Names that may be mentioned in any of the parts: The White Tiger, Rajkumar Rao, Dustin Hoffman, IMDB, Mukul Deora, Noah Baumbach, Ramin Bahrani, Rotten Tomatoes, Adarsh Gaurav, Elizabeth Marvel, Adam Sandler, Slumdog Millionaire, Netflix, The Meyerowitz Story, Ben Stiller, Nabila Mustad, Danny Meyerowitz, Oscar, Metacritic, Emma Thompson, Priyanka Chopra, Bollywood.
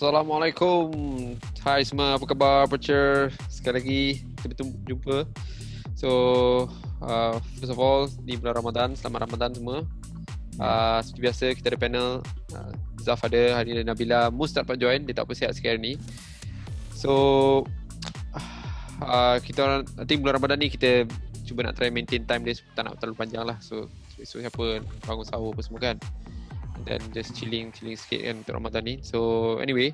Assalamualaikum. Hai semua, apa khabar? Percaya sekali lagi kita berjumpa. So first of all, di bulan Ramadan, selamat Ramadan semua. Seperti biasa kita ada panel Zaf ada, hari ini Nabila Mustad dapat join. Dia tak apa sihat sekarang ni. So kita I think bulan Ramadan ni kita cuba nak try maintain time dia, tak nak terlalu panjang lah. So siapa bangun sahur apa semua kan, dan just chilling sikit kan untuk Ramadan ni. So anyway,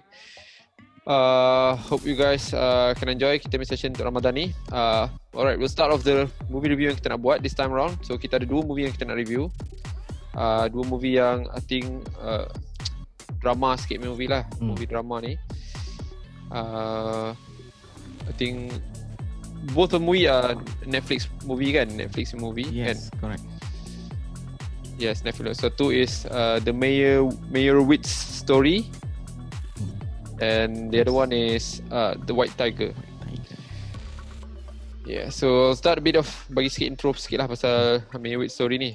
hope you guys can enjoy kita punya session untuk Ramadan ni. Alright, we'll start off the movie review yang kita nak buat this time round. So kita ada 2 movie yang kita nak review, 2 movie yang I think drama sikit movie lah. Movie drama ni I think both the movie are Netflix movie kan. Netflix movie, yes kan? Correct. Yes, Netflix. So 2 is The Meyerowitz Story, and the other one is The White Tiger. Yeah, so I'll start a bit of bagi sikit intro sikit lah pasal Meyerowitz Story ni.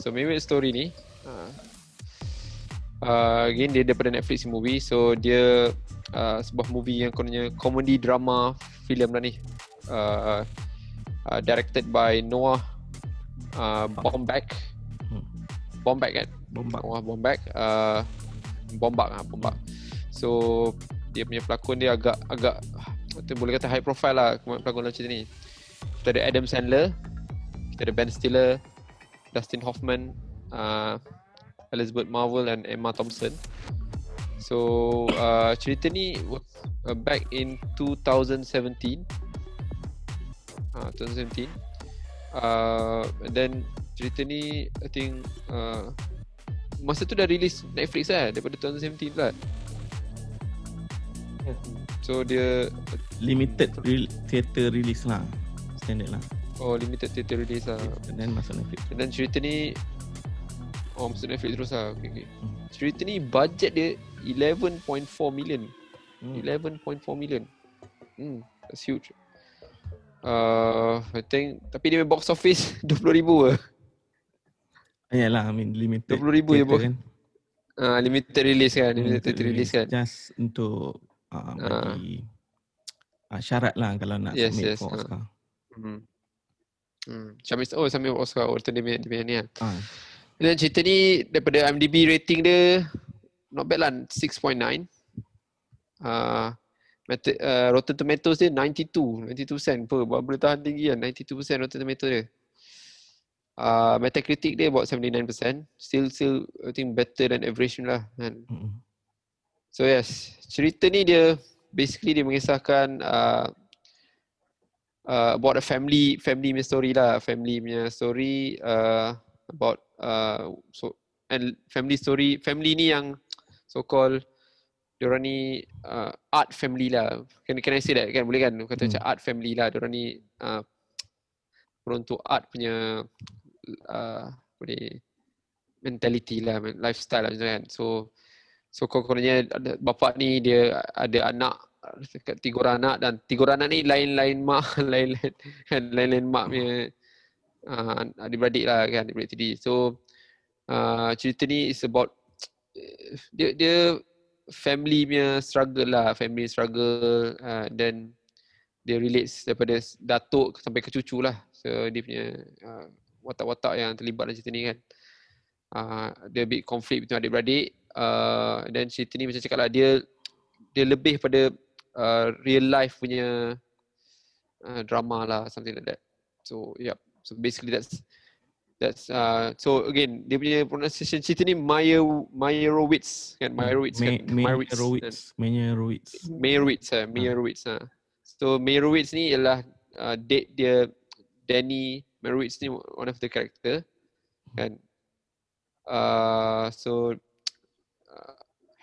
So Meyerowitz Story ni again dia daripada Netflix movie. So dia sebuah movie yang kononnya komedi drama filem lah ni, directed by Noah Baumbach. Baumbach kan? Baumbach. Baumbach. So dia punya pelakon dia agak boleh kata high profile lah pelakon dalam cerita ni. Kita ada Adam Sandler, kita ada Ben Stiller, Dustin Hoffman, Elizabeth Marvel and Emma Thompson. So cerita ni was back in 2017. 2017. And then cerita ni I think masa tu dah release Netflix lah, daripada 2017 lah. So dia limited theater release lah, standard lah. Oh, limited theater release lah. And then masuk Netflix. And then cerita ni masuk Netflix terus lah. Okay. Cerita ni budget dia 11.4 million. 11.4 million. That's huge. I think tapi dia box office 20,000 lah. Ayalah, I mean limited 20,000 je box kan? Limited release kan, limited release kan. Just untuk bagi syarat lah kalau nak submit for Oscar. Submit for Oscar waktu dia ni kan. Dan cerita ni daripada IMDB rating dia not bad lah, 6.9. Rotten Tomatoes dia 92% apa, boleh tahan tinggi kan, 92% Rotten Tomatoes dia. Metacritic dia about 79%. Still I think better than average lah kan. So yes, cerita ni dia basically dia mengisahkan about a family punya story lah. Family punya story about and family ni yang so called diorang ni art family lah. Can I say that kan, boleh kan kata macam art family lah. Diorang ni peruntuk art punya mentality lah, lifestyle lah macam kan. So kononnya bapak ni dia ada anak, 3 orang anak, dan 3 orang anak ni lain-lain mak punya adik-beradik lah kan, adik-beradik tadi. So cerita ni is about dia family punya struggle lah, family struggle, then dia relates daripada datuk sampai ke cucu lah. So dia punya watak-watak yang terlibat dalam cerita ni kan. Dia big konflik between adik-beradik, dan cerita ni macam cakap lah, dia lebih pada real life punya drama lah, something like that. So yeah, so basically that's so again dia punya pronunciation cerita ni Meyerowitz kan, Meyerowitz. So Meyerowitz ni ialah date dia Danny Meyerowitz ni one of the character kan. So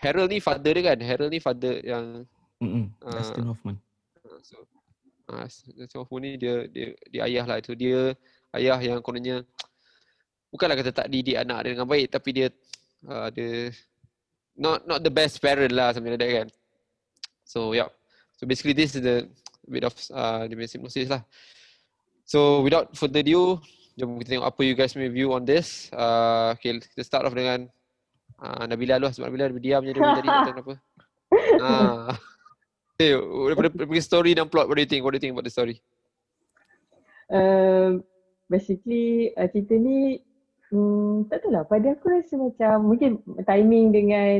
Harold ni father dia kan, Harold ni father yang Dustin Hoffman. Dustin Hoffman ni dia ayah lah. Itu dia ayah yang kononnya bukanlah kata tak didik anak dia dengan baik, tapi dia ada not the best parent lah, something like that kan. So yeah, so basically this is the bit of the basic synopsis lah. So without further ado, jom kita tengok apa you guys may view on this. Okay, kita start off dengan Nabila dulu. Sebab Nabila diam je dari tadi, tak tahu apa. Hey, daripada story dan plot, what do you think about the story? Basically cerita ni tak tahulah, pada aku rasa macam mungkin timing dengan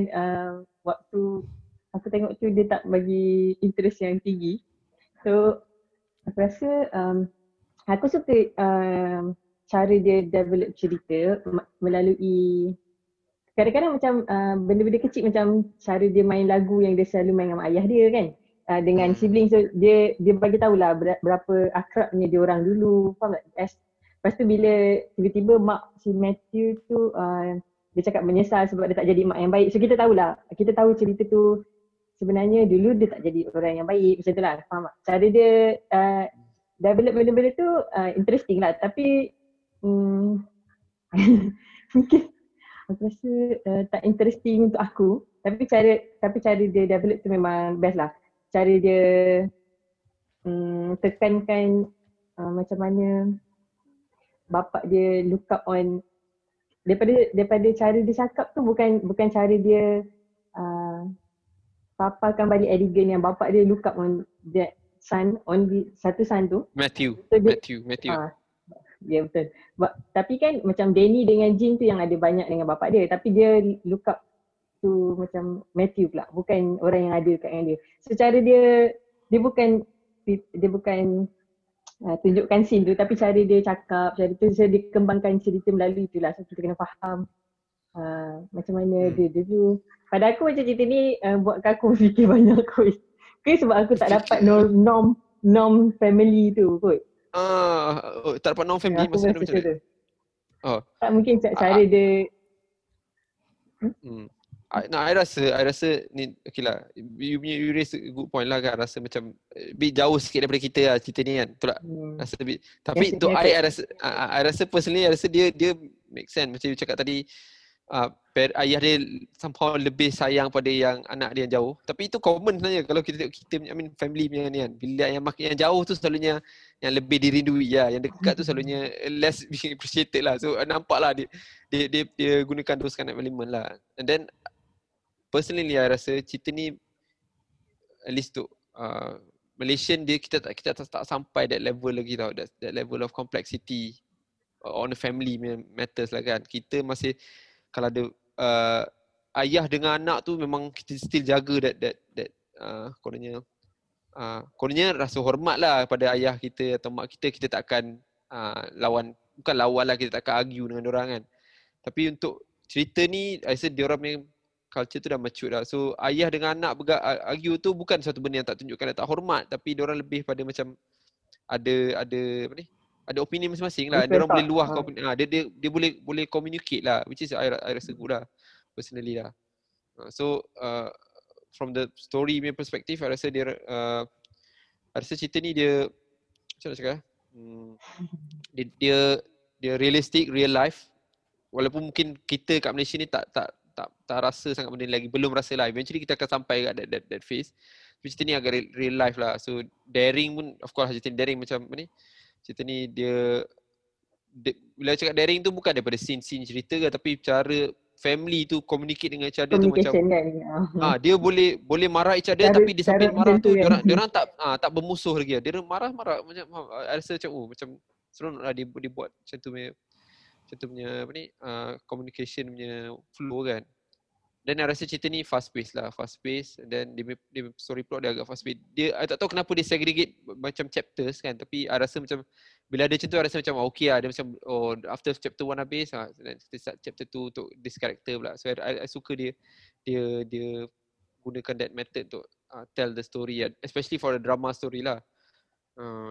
waktu aku tengok tu dia tak bagi interest yang tinggi. So aku rasa aku suka cara dia develop cerita melalui kadang-kadang macam benda-benda kecil, macam cara dia main lagu yang dia selalu main dengan ayah dia kan, dengan sibling. So dia bagi tahulah berapa akrabnya dia orang dulu, faham tak? Lepas tu bila tiba-tiba mak si Matthew tu dia cakap menyesal sebab dia tak jadi mak yang baik. So kita tahu cerita tu sebenarnya dulu dia tak jadi orang yang baik, macam tu lah, faham tak? Cara dia develop benda-benda tu interesting lah, tapi mungkin aku rasa tak interesting untuk aku, tapi cara dia develop tu memang best lah. Cara dia tekankan macam mana bapak dia look up on, daripada cara dia cakap tu, bukan cara dia papa kembali arrogant yang bapak dia look up on that son, on the satu son tu Matthew. Ya, betul. Tapi kan macam Danny dengan Jean tu yang ada banyak dengan bapak dia, tapi dia look up tu macam Matthew pula, bukan orang yang ada kat dengan dia. So cara dia bukan tunjukkan scene tu, tapi cara dia cakap, cara tu dia kembangkan cerita melalui itulah. So kita kena faham macam mana dia dulu. Pada aku macam cerita ni buatkan aku fikir banyak kot. Okay, sebab aku tak dapat norm family tu kot. Tak dapat non-family maksudnya macam tu. Tak mungkin cara dia. I rasa ni okeylah. You raise a good point lah kan. Rasa macam bit jauh sikit daripada kita lah cerita ni kan. Betul tak? Rasa bit. Tapi untuk I rasa personally, I rasa dia make sense macam you cakap tadi. Ayah dia somehow lebih sayang pada yang anak dia yang jauh. Tapi itu common sebenarnya kalau kita tengok kita punya family punya ni kan. Bila yang jauh tu selalunya yang lebih dirindui lah. Yang dekat tu selalunya less being appreciated lah. So nampak lah dia gunakan those kind of element lah. And then personally I rasa cerita ni at least tu Malaysian dia kita tak sampai that level lagi tau. That level of complexity on the family matters lah kan. Kita masih, kalau ada ayah dengan anak tu memang kita still jaga that kononnya rasa hormat lah pada ayah kita atau mak kita. Kita tak akan lawan lah, kita tak akan argue dengan diorang kan. Tapi untuk cerita ni I rasa diorang punya culture tu dah mature lah. So ayah dengan anak argue tu bukan satu benda yang tak tunjukkan yang tak hormat, tapi diorang lebih pada macam ada apa ni, ada opini masing-masing lah. Dia orang boleh luahkan opini. Dia boleh communicate lah, which is I rasa good lah personally lah. So from the story punya perspective, I rasa dia I rasa cerita ni dia macam nak cakap dia realistic, real life. Walaupun mungkin kita kat Malaysia ni tak rasa sangat benda lagi, belum rasa lah. Eventually kita akan sampai kat that phase. Tapi cerita ni agak real life lah. So daring pun, of course cerita ni daring macam ni. Cerita ni dia bila cakap daring tu bukan daripada scene-scene cerita ke, tapi cara family tu communicate dengan each other tu macam dia boleh marah each other, tapi dia sambil marah tu dia orang tak bermusuh lagi. Dia marah macam I rasa macam macam seronoklah dia buat macam tu punya apa ni communication punya flow kan. Dan I rasa cerita ni fast paced dan dia story plot dia agak fast paced. I tak tahu kenapa dia segregate macam chapters kan, tapi I rasa macam bila ada macam tu I rasa macam okey lah. Dia macam after chapter 1 habis then kita start chapter 2 untuk this character pula. So I suka dia gunakan that method to tell the story, especially for a drama story lah.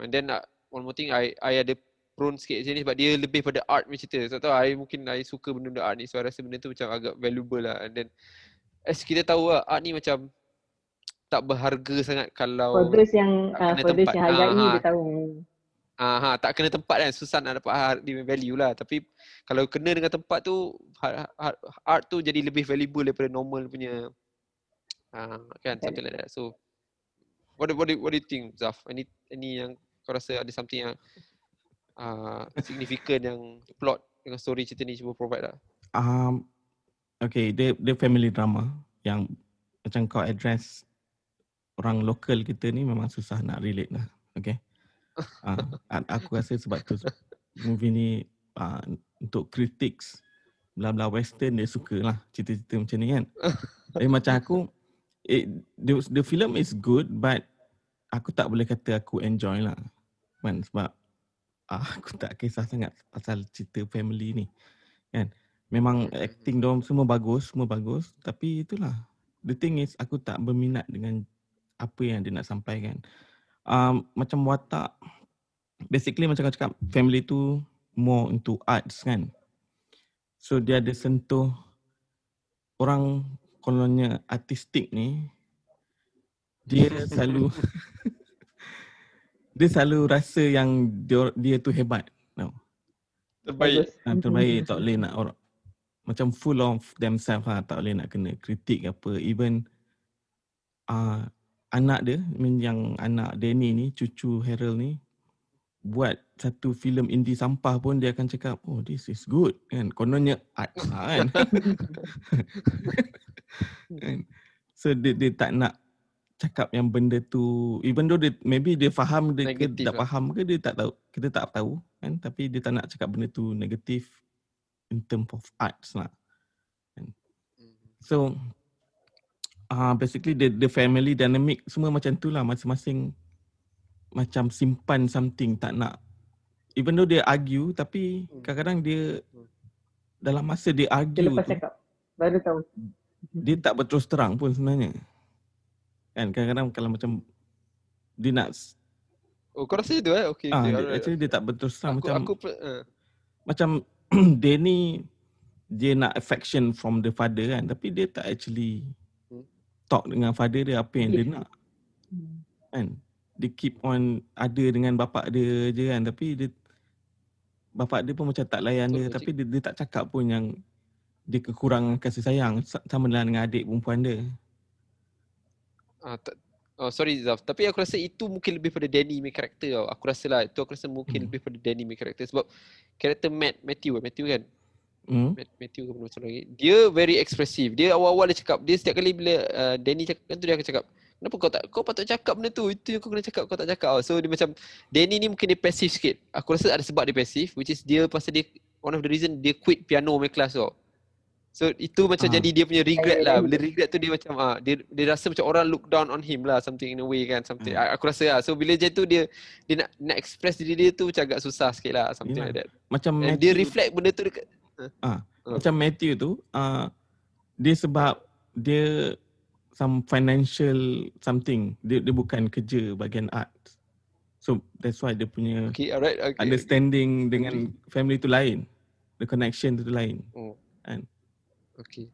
And then one more thing, I ada prone sikit macam ni sebab dia lebih pada art macam cerita. So tak tahu, I suka benda-benda art ni. So I rasa benda tu macam agak valuable lah. And then as kita tahu lah, art ni macam tak berharga sangat kalau for those yang hargai dia tahu. Tak kena tempat kan, susah nak dapat dia value lah. Tapi kalau kena dengan tempat tu, art tu jadi lebih valuable daripada normal punya kan, something like that. So what do you think, Zaf? Any yang kau rasa ada something yang signifikan yang plot dengan story cerita ni cuba provide lah. Okay, dia family drama yang macam kau address orang lokal kita ni memang susah nak relate lah. Okay. Aku rasa sebab tu movie ni untuk critics bla-bla western dia suka lah cerita-cerita macam ni kan. Tapi macam aku the film is good but aku tak boleh kata aku enjoy lah kan, sebab aku tak kisah sangat pasal cerita family ni kan. Memang acting diorang semua bagus tapi itulah, the thing is aku tak berminat dengan apa yang dia nak sampaikan. Macam watak, basically macam kau cakap, family tu more into arts kan. So dia ada sentuh orang kononnya artistik ni, dia selalu dia selalu rasa yang dia tu hebat. No. Terbaik tak boleh nak orang, macam full of themselves lah, tak boleh nak kena kritik apa. Even anak dia, yang anak Danny ni, cucu Harold ni, buat satu filem indie sampah pun dia akan cakap, oh this is good kan, kononnya art kan. So dia tak nak cakap yang benda tu, even though dia, maybe dia faham dia ke, tak faham ke, dia tak tahu, kita tak tahu kan, tapi dia tak nak cakap benda tu negatif in term of arts lah kan? So basically the family dynamic semua macam tu lah, masing-masing macam simpan something, tak nak, even though dia argue tapi kadang-kadang dia dalam masa dia argue dia lepas tu cakap, baru tahu dia tak berterus terang pun sebenarnya kan. Kadang-kadang kalau macam dia nak, oh kau rasa tu okay, actually dia tak berterus terang, aku macam dia ni dia nak affection from the father kan, tapi dia tak actually talk dengan father dia apa yang dia nak kan. Dia keep on ada dengan bapak dia je kan, tapi dia, bapak dia pun macam tak layan dia, tapi dia tak cakap pun yang dia kekurangan kasih sayang, sama dengan adik perempuan dia. Sorry Zaf, tapi aku rasa itu mungkin lebih pada Danny punya karakter tau. Lebih pada Danny punya karakter, sebab karakter Matthew kan? Matthew ke macam lagi. Dia very expressive. Dia awal-awal dia cakap, dia setiap kali bila Danny cakap tu dia akan cakap, kenapa kau patut cakap benda tu, itu yang kau kena cakap, kau tak cakap. So dia macam, Danny ni mungkin dia pasif sikit. Aku rasa ada sebab dia pasif, which is dia pasal dia, one of the reason dia quit piano my class tau. So itu macam jadi dia punya regret lah. Bila regret tu dia macam dia rasa macam orang look down on him lah, something in a way kan, something. Aku rasa lah. So bila je tu dia nak express diri dia tu macam agak susah sikit lah, something like that. Macam Matthew, dia reflect benda tu dekat macam Matthew tu dia sebab dia some financial something, dia bukan kerja bahagian art, so that's why dia punya understanding dengan family tu lain, the connection tu lain kan. Okay.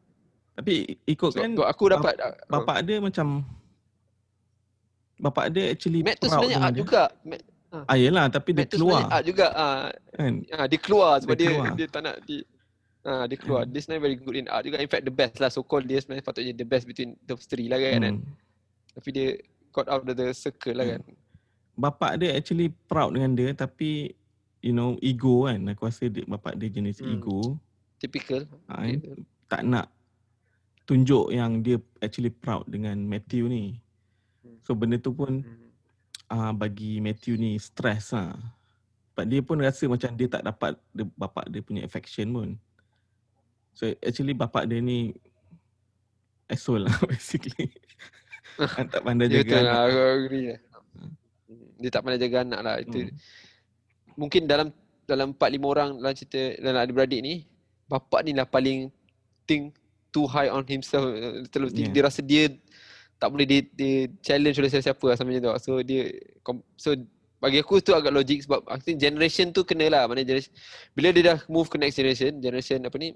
Tapi ikut so, kan aku dapat bapak dia macam, bapak dia actually Matt tu sebenarnya art juga. Yelah, tapi Matt dia keluar art juga kan? Dia keluar sebab dia tak nak dia keluar. Dia sebenarnya very good in art juga. In fact the best lah, so called dia sebenarnya patutnya the best between the three lah kan, tapi dia got out of the circle lah kan. Bapak dia actually proud dengan dia, tapi you know ego kan. Aku rasa bapak dia jenis ego typical tak nak tunjuk yang dia actually proud dengan Matthew ni. So benda tu pun bagi Matthew ni stress lah, sebab dia pun rasa macam dia tak dapat bapak dia punya affection pun. So actually bapak dia ni asshole lah basically. Tak pandai jaga anak. Dia tak pandai jaga anak lah. Itu mungkin dalam 4-5 orang dalam cerita dalam adik-beradik ni, bapak ni lah paling think too high on himself. Terlalu tinggi. Dia rasa dia tak boleh dia challenge oleh siapa-siapa lah sama macam tu. So bagi aku tu agak logik, sebab I think generation tu kenalah, mana generation bila dia dah move ke next generation apa ni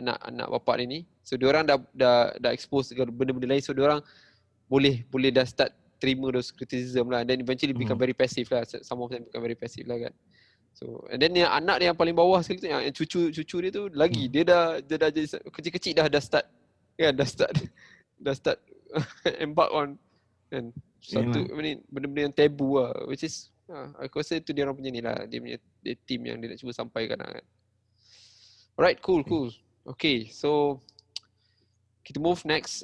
anak bapak dia ni, so dia orang dah expose ke benda-benda lain, so dia orang boleh dah start terima those criticism lah, then eventually become very passive lah, some of them become very passive lah kan. So and then yang anak dia yang paling bawah sekali tu, yang cucu dia tu lagi dia dah jadi kecil-kecil dah start kan, dah start embark on kan satu benda-benda yang tabu lah, which is aku rasa tu dia orang punya ni lah, dia punya team yang dia nak cuba sampaikan lah kan. Alright, cool. Okay, so Kita move next,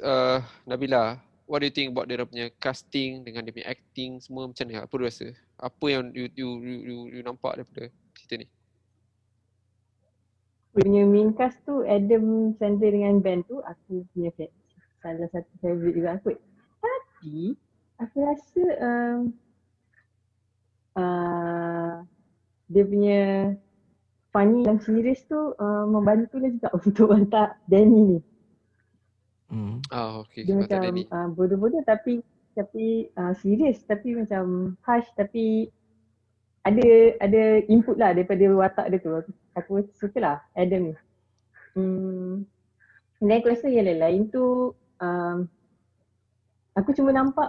Nabila, what do you think about dia punya casting dengan dia punya acting semua macam ni? Apa rasa? Apa yang you nampak daripada cerita ni? Punya main cast tu Adam Sandler dengan Ben tu aku punya salah satu favorite juga aku. Tapi aku rasa dia punya funny dalam series tu membantu dia juga untuk hantar Danny ni. Okay. Dia macam bodoh-bodoh tapi serious, tapi macam harsh, tapi ada input lah daripada watak dia tu. Aku sukalah Adam ni. Dan aku rasa yang lain tu aku cuma nampak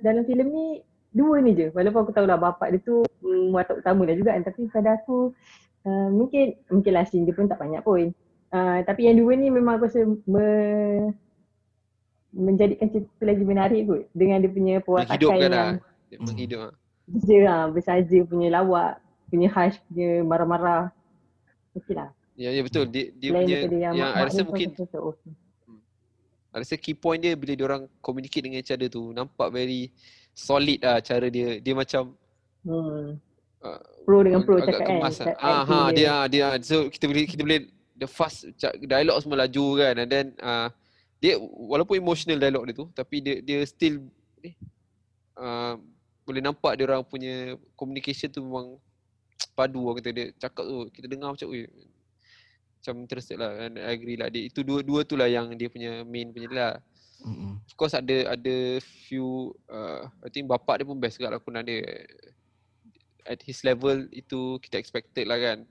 dalam filem ni dua ni je. Walaupun aku tahulah bapak dia tu watak utama dah juga kan, tapi pada aku mungkinlah scene dia pun tak banyak pun. Tapi yang dua ni memang aku rasa menjadikan cerita lagi menarik kot dengan dia punya perwatakan yang menghidupkan bersaja punya lawak, punya harsh, punya marah-marah. Okeylah. Ya betul, dia punya yang I rasa mungkin I rasa key point dia bila dia orang communicate dengan each other tu nampak very solid lah cara dia macam pro dengan pro cakap kan. Dia so kita boleh the fast dialog semua laju kan, and then dia walaupun emotional dialog dia tu tapi dia still boleh nampak dia orang punya communication tu memang padu lah, kata dia cakap tu kita dengar macam interested lah, and I agree lah dia itu dua tu lah yang dia punya main lah. Of course ada few I think bapak dia pun best juga lah aku nak dia at his level itu kita expected lah kan.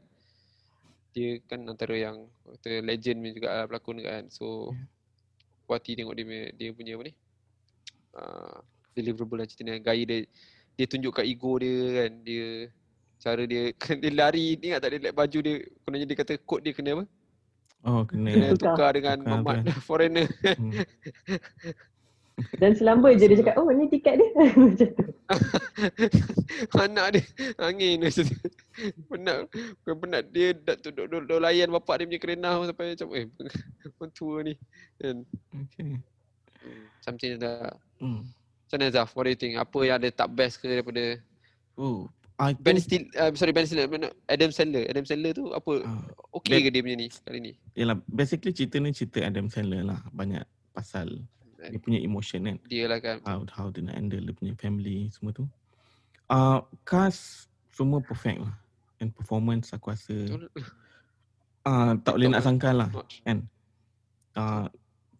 Dia kan antara yang kata legend juga pelakon kan. So puati tengok dia punya apa ni deliverable lah cerita ni, gaya dia tunjukkan ego dia kan, dia cara dia lari ni, tak ada baju dia kononnya dia kata kod dia kena apa? Kena tukar dengan mamat foreigner. Dan selamba je dia cakap ni tiket dia macam tu. Anak dia angin macam tu. Penat dia dah duduk layan bapak dia punya kerenah sampai macam mentua ni kan. Okay. Something dah. Macam mana Zaf, what do you think? Apa yang ada tak best ke daripada Adam Sandler tu apa okay ke dia punya ni kali ni? Yalah, basically cerita ni cerita Adam Sandler lah, banyak pasal dia punya emotion kan. Dia lah kan. How dia nak handle dia punya family semua tu. Cast semua perfect lah. And performance aku rasa tak boleh nak sangka lah kan.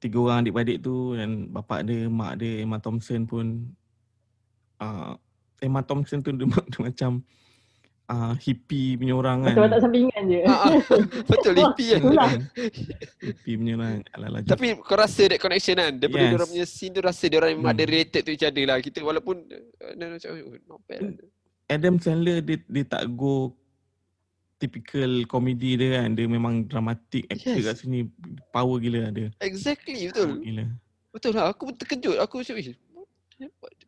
Tiga orang adik-beradik tu dan bapak dia, mak dia, Emma Thompson pun. Emma Thompson tu dia macam hippie punya orang kan. Betul tak sampingan je. Betul hippie kan. Hippie punya orang. Tapi kau rasa that connection kan daripada diorang punya scene tu, rasa diorang memang ada related to each other lah. Kita walaupun not bad. Adam Sandler dia tak go typical comedy dia kan. Dia memang dramatic actor kat sini. Power gila ada. Exactly betul. Gila. Betul lah, aku terkejut. Aku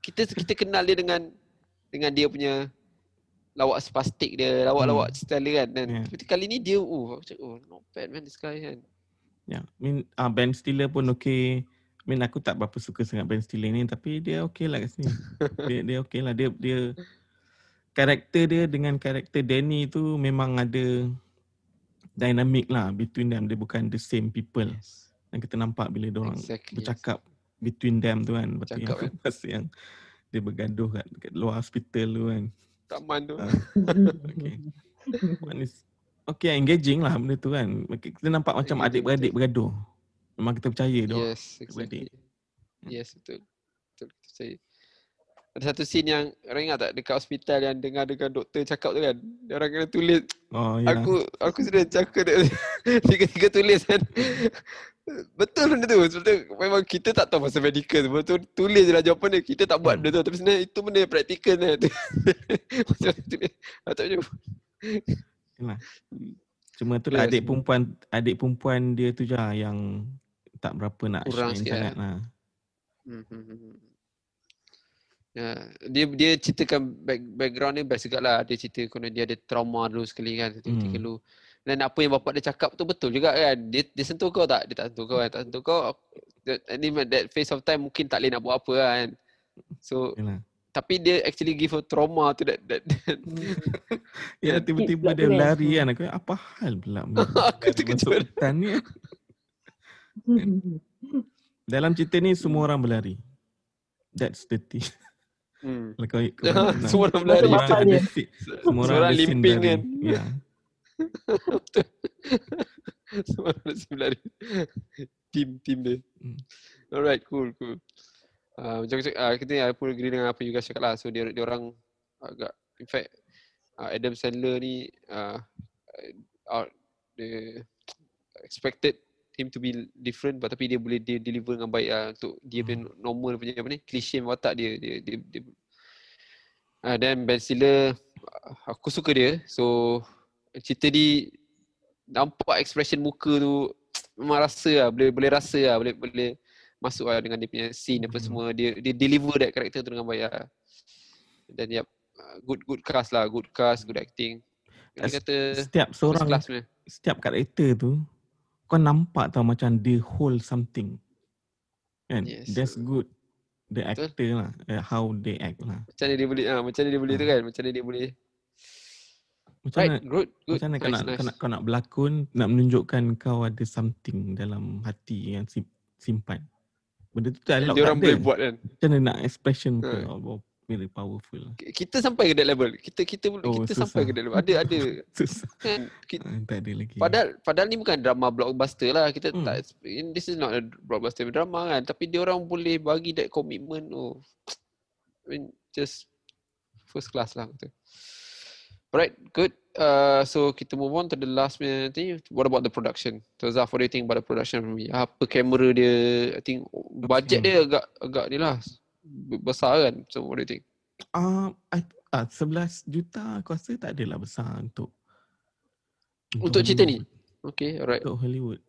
kita kenal dia dengan dia punya lawak spastik dia, lawak-lawak style dia kan. Dan seperti kali ni dia not bad man this guy kan. Ya, Ben Stiller pun okay. Aku tak berapa suka sangat Ben Stiller ni tapi dia okay lah kat sini. dia okay lah, dia karakter dia dengan karakter Danny tu memang ada dynamic lah between them. Dia bukan the same people. Dan kita nampak bila dia orang bercakap between them tu kan. Pasal yang dia bergaduh kat luar hospital tu kan. Taman tu. Okay, engaging lah benda tu kan. Kita nampak macam adik-beradik bergaduh. Memang kita percaya tu. Yes, exactly. Yes, betul. Kita percaya. Ada satu scene yang orang ingat tak dekat hospital yang dengar doktor cakap tu kan. Dia orang kena tulis. Aku sudah cakap tiga-tiga tulis kan. Betul benda tu. Sebetulnya memang kita tak tahu pasal medical tu. Betul tulis je lah jawapan dia. Kita tak buat benda tu. Tapi sebenarnya itu benda praktikal lah. Macam tulis. Tak macam. Cuma tu lah adik perempuan dia tu je yang tak berapa nak kurang sikit sangat lah. Yeah. Dia ceritakan background dia best juga lah. Dia cerita kena dia ada trauma dulu sekali kan. Ketika dulu Dan apa yang bapak dia cakap tu betul juga kan. Dia sentuh kau tak? Dia tak sentuh kau kan. Tak sentuh kau. That phase of time mungkin tak boleh nak buat apa kan. So yalah. Tapi dia actually give her trauma tu that. Ya tiba-tiba dia lari kan. Aku apa hal pula. Aku terkejut. Dalam cerita ni semua orang berlari. That's the thing. Semua orang berlari. Semua orang limping kan. Ya. Betul. Semua orang berlari. Team dia. Alright, cool. Kita ni aku agree dengan apa you guys cakap lah. So dia orang agak, in fact Adam Sandler ni they expected him to be different, tapi dia boleh dia deliver dengan baik lah untuk dia punya normal punya apa ni, klise watak dia. Dan Ben Stiller aku suka dia. So cerita ni nampak expression muka tu memang rasa lah, boleh rasa lah, boleh masuk lah dengan dia punya scene apa semua. Dia deliver that character tu dengan baik lah. Dan good cast lah, good acting. Dia kata setiap seorang, setiap character tu kau nampak tau macam they hold something kan, yes. That's good. The actor betul lah, how they act lah. Macam dia boleh tu kan, macam dia boleh. Macam right, good. Macam nice, kau nak berlakon, nak menunjukkan kau ada something dalam hati yang simpan. Benda tu tak elok orang boleh buat kan. Macam mana nak expression kau very powerful lah. Kita sampai ke that level. Kita susah. Sampai ke that level. Ada. Susah. Kita, tak ada lagi. Padahal ni bukan drama blockbuster lah. Kita tak, this is not a blockbuster drama kan. Tapi dia orang boleh bagi that commitment. I mean, just first class lah kata. Alright, good. So kita move on to the last minute. What about the production? So Zaf, what do you think about the production for me? Apa kamera dia? I think budget dia agak ni lah, besar kan? So what do you think? 11 juta aku rasa tak adalah besar untuk cerita ni. Okay, alright. Untuk Hollywood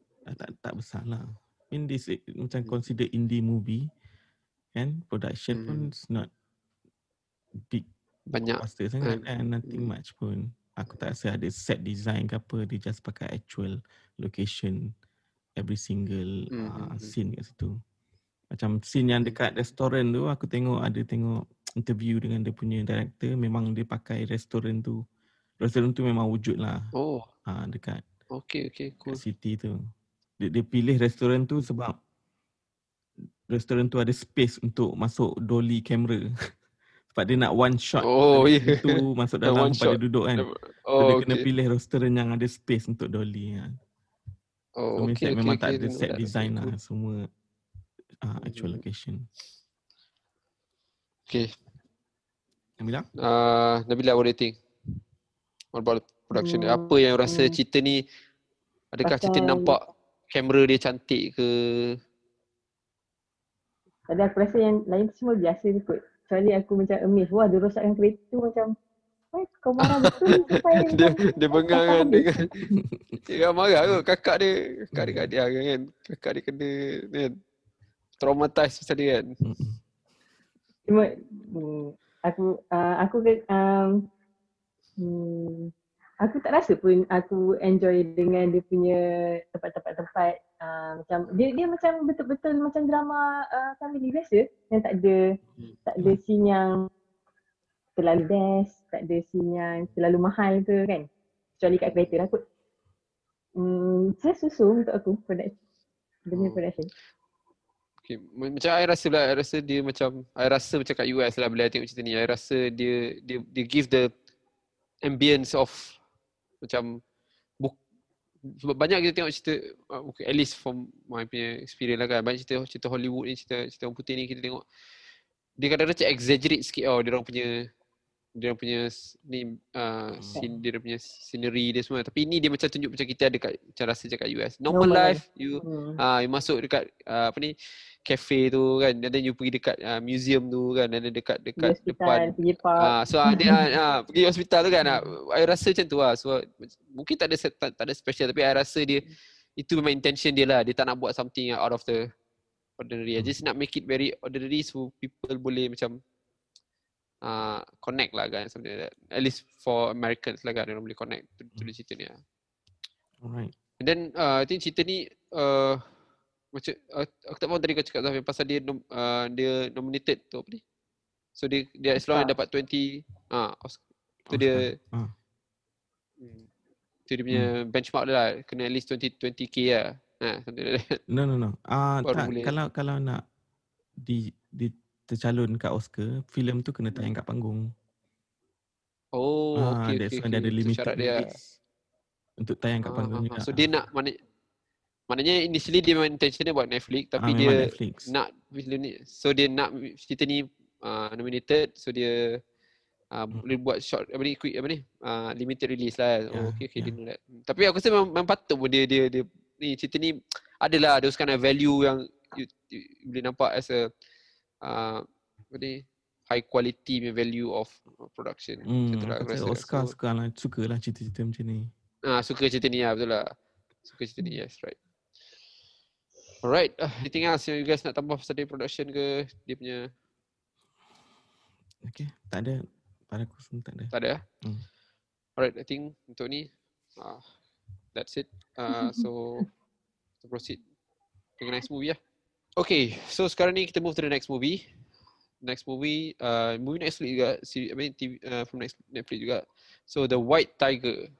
tak besar lah. I mean this macam consider indie movie kan, production pun it's not big banyak sangat and nothing much pun. Aku tak rasa ada set design ke apa, dia just pakai actual location every single scene kat situ. Macam scene yang dekat restoran tu, aku tengok interview dengan dia punya director, memang dia pakai restoran tu. Restoran tu memang wujud lah. Oh. Dekat. Okay, cool. City tu. Dia pilih restoran tu sebab restoran tu ada space untuk masuk dolly camera. Sebab dia nak one shot tu masuk dalam pada duduk kan. So, dia kena pilih restoran yang ada space untuk dolly kan. So, memang tak ada set design lah. Semua actual location. Okay. Nabila, what do you think? What about production? Apa yang rasa cerita ni? Adakah cerita nampak kamera dia cantik ke? Tadi aku rasa yang lain semua biasa je kot. Kecuali aku macam amazed, wah dia rosakkan kereta tu macam kau marah betul dia bengang kan dengan dia marah kot kakak dia kan, kakak dia kena kan traumatized pasal dia kan. Cuma aku tak rasa pun aku enjoy dengan dia punya tempat-tempat macam dia macam betul-betul macam drama family biasa yang tak ada scene yang terlalu best, tak ada scene yang terlalu mahal ke kan, kecuali kat kereta lah kot. Saya susu untuk aku production. Okay. Macam I rasa dia macam kat US lah bila I tengok cerita ni. I rasa dia give the ambience of macam sebab banyak kita tengok cerita, at least from my punya experience lah kan, banyak cerita Hollywood ni, cerita orang putih ni kita tengok dia kadang-kadang macam exaggerate sikit dia orang punya ni scene, dia punya scenery dia semua. Tapi ni dia macam tunjuk macam kita ada kat, macam rasa dekat US normal life you you masuk dekat apa ni cafe tu kan, dan you pergi dekat museum tu kan, dan dekat hospital, depan so pergi hospital tu kan. I rasa macam tu lah. So mungkin tak ada special, tapi I rasa dia itu memang intention dia lah. Dia tak nak buat something out of the ordinary. I just nak make it very ordinary so people boleh macam connect lah kan, something like that. At least for Americans lah kan, dia boleh connect to the cerita ni lah. Alright. Dan I think cerita ni macam aku tak mahu tadi kau cakap Zafir pasal dia dia nominated tu apa ni. So dia as long as dapat 20 Oscar. Tu dia tu dia punya benchmark dia lah, kena at least 20k lah. No. Kalau nak di tercalon kat Oscar, filem tu kena tayang kat panggung. Oh, okey. Ada limited dia untuk tayang kat panggung juga. So dia nak maknanya initially dia memang intention dia buat Netflix, tapi dia Netflix. Nak filem ni. So dia nak cerita ni nominated, so dia boleh buat short limited release lah. Yeah, okey. Dia nak. Tapi aku rasa memang patut pun dia ni cerita ni adalah those kind of value yang you boleh nampak as a high quality value of production. Aku rasa Oscar sukalah cerita-cerita macam ni. Suka cerita ni lah, betul lah. Suka cerita ni, yes, right. Alright, anything else you guys nak tambah pasal dia production ke dia punya? Okay, tak ada. Pada aku semua tak ada. Tak ada? Alright, I think untuk ni that's it. So to proceed to the next movie lah. Okay, so sekarang ni kita move to the next movie. Next movie, movie Netflix juga, TV, from Netflix juga. So The White Tiger.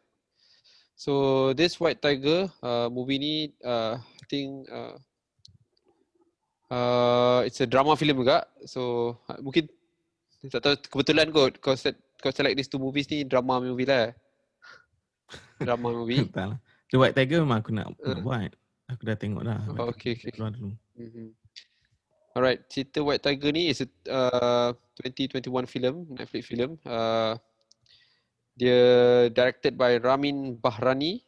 So this White Tiger movie ni, I think it's a drama film juga. So mungkin tak tahu kebetulan kot kau select these two movies ni drama movie lah. Drama movie. Entahlah. The White Tiger memang aku nak buat. Aku dah tengok dah. Okay. Keluar dulu. Alright, cerita White Tiger ni is a 2021 film, Netflix film. Dia directed by Ramin Bahrani,